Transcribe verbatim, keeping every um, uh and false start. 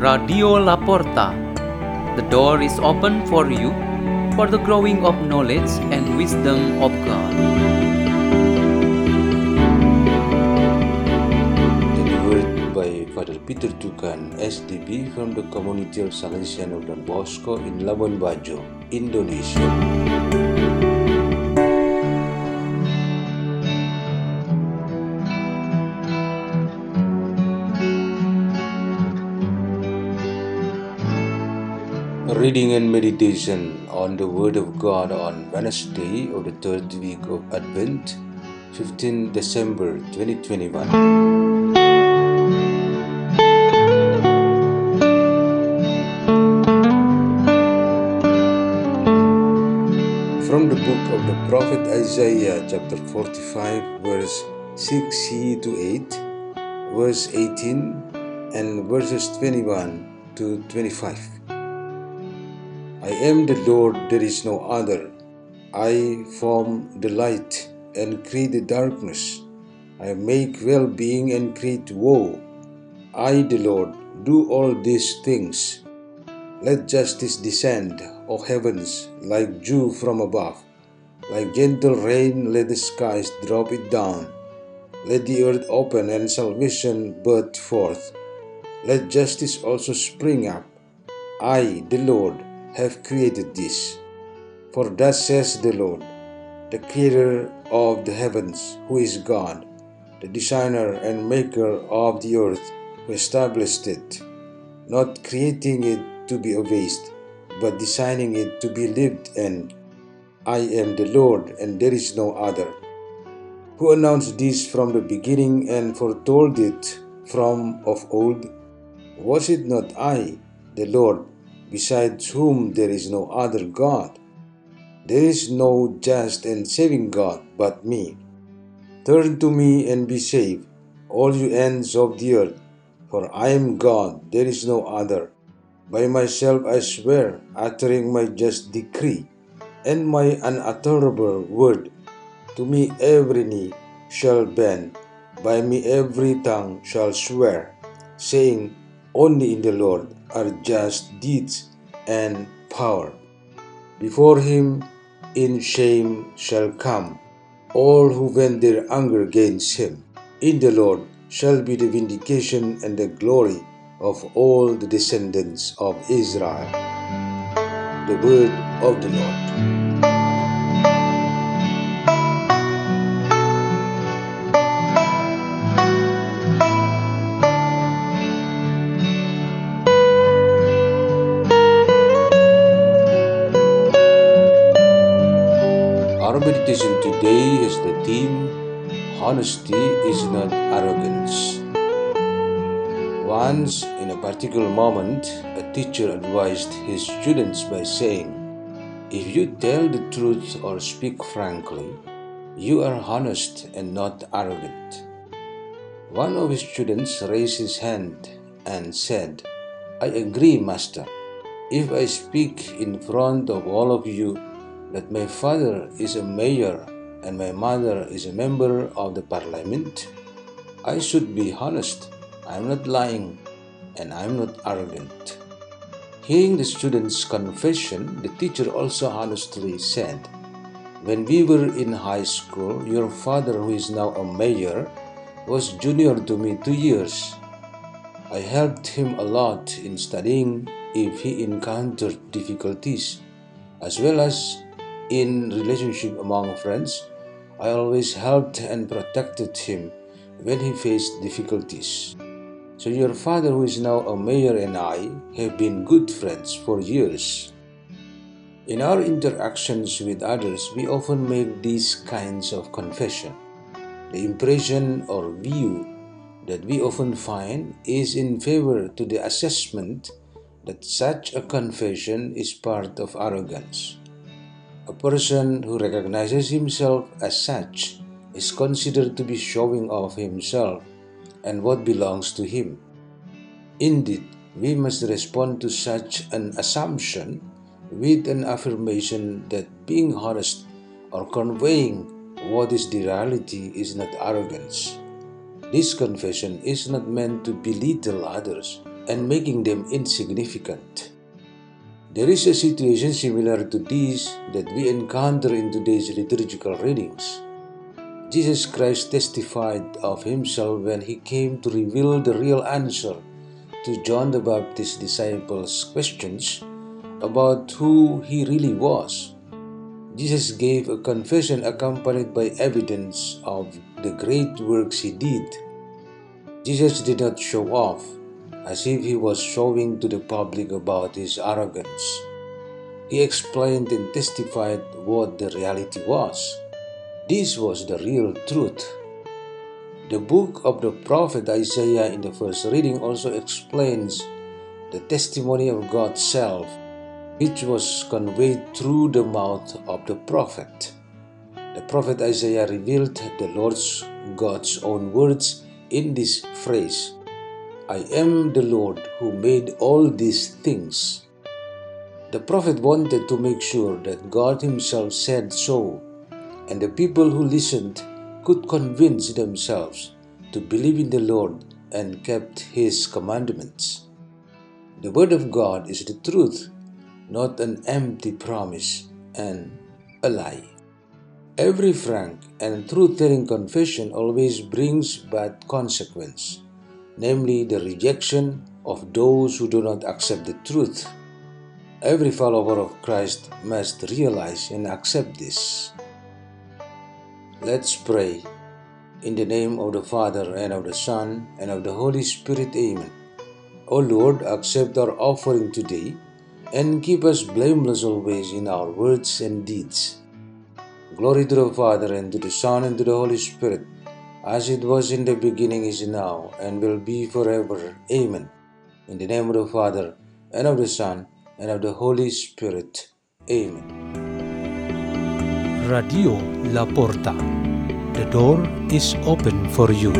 Radio La Porta. The door is open for you for the growing of knowledge and wisdom of God. The word by Father Peter Tukan, S D B, from the community of Salesian of Labuan Bajo in Labuan Bajo, Indonesia. Reading and meditation on the Word of God on Wednesday of the third week of Advent, fifteenth December twenty twenty-one. From the book of the prophet Isaiah, chapter forty-five, verse six to eight, verse eighteen, and verses twenty-one to twenty-five. I am the Lord, there is no other. I form the light and create the darkness. I make well-being and create woe. I, the Lord, do all these things. Let justice descend, O heavens, like dew from above. Like gentle rain, let the skies drop it down. Let the earth open and salvation burst forth. Let justice also spring up. I, the Lord, have created this. For thus says the Lord, the creator of the heavens, who is God, the designer and maker of the earth, who established it, not creating it to be abased, but designing it to be lived in. I am the Lord, and there is no other, who announced this from the beginning and foretold it from of old. Was it not I, the Lord, besides whom there is no other God? There is no just and saving God but me. Turn to me and be saved, all you ends of the earth, for I am God, there is no other. By myself I swear, uttering my just decree and my unutterable word. To me every knee shall bend, by me every tongue shall swear, saying, only in the Lord are just deeds and power. Before him in shame shall come all who vent their anger against him. In the Lord shall be the vindication and the glory of all the descendants of Israel. The word of the Lord. Meditation today is the theme, honesty is not arrogance. Once, in a particular moment, a teacher advised his students by saying, if you tell the truth or speak frankly, you are honest and not arrogant. One of his students raised his hand and said, I agree, Master. If I speak in front of all of you, that my father is a mayor and my mother is a member of the parliament, I should be honest. I'm not lying and I'm not arrogant. Hearing the student's confession, the teacher also honestly said, when we were in high school, your father, who is now a mayor, was junior to me two years. I helped him a lot in studying if he encountered difficulties, as well as in relationship among friends. I always helped and protected him when he faced difficulties. So your father, who is now a mayor, and I have been good friends for years. In our interactions with others, we often make these kinds of confession. The impression or view that we often find is in favor to the assessment that such a confession is part of arrogance. A person who recognizes himself as such is considered to be showing off himself and what belongs to him. Indeed, we must respond to such an assumption with an affirmation that being honest or conveying what is the reality is not arrogance. This confession is not meant to belittle others and making them insignificant. There is a situation similar to this that we encounter in today's liturgical readings. Jesus Christ testified of himself when he came to reveal the real answer to John the Baptist's disciples' questions about who he really was. Jesus gave a confession accompanied by evidence of the great works he did. Jesus did not show off, as if he was showing to the public about his arrogance. He explained and testified what the reality was. This was the real truth. The book of the prophet Isaiah in the first reading also explains the testimony of God's self, which was conveyed through the mouth of the prophet. The prophet Isaiah revealed the Lord's God's own words in this phrase, "I am the Lord who made all these things." The prophet wanted to make sure that God himself said so, and the people who listened could convince themselves to believe in the Lord and kept his commandments. The word of God is the truth, not an empty promise and a lie. Every frank and truth-telling confession always brings bad consequence, namely the rejection of those who do not accept the truth. Every follower of Christ must realize and accept this. Let's pray. In the name of the Father, and of the Son, and of the Holy Spirit, Amen. O Lord, accept our offering today, and keep us blameless always in our words and deeds. Glory to the Father, and to the Son, and to the Holy Spirit, as it was in the beginning, is now, and will be forever. Amen. In the name of the Father, and of the Son, and of the Holy Spirit. Amen. Radio La Porta. The door is open for you.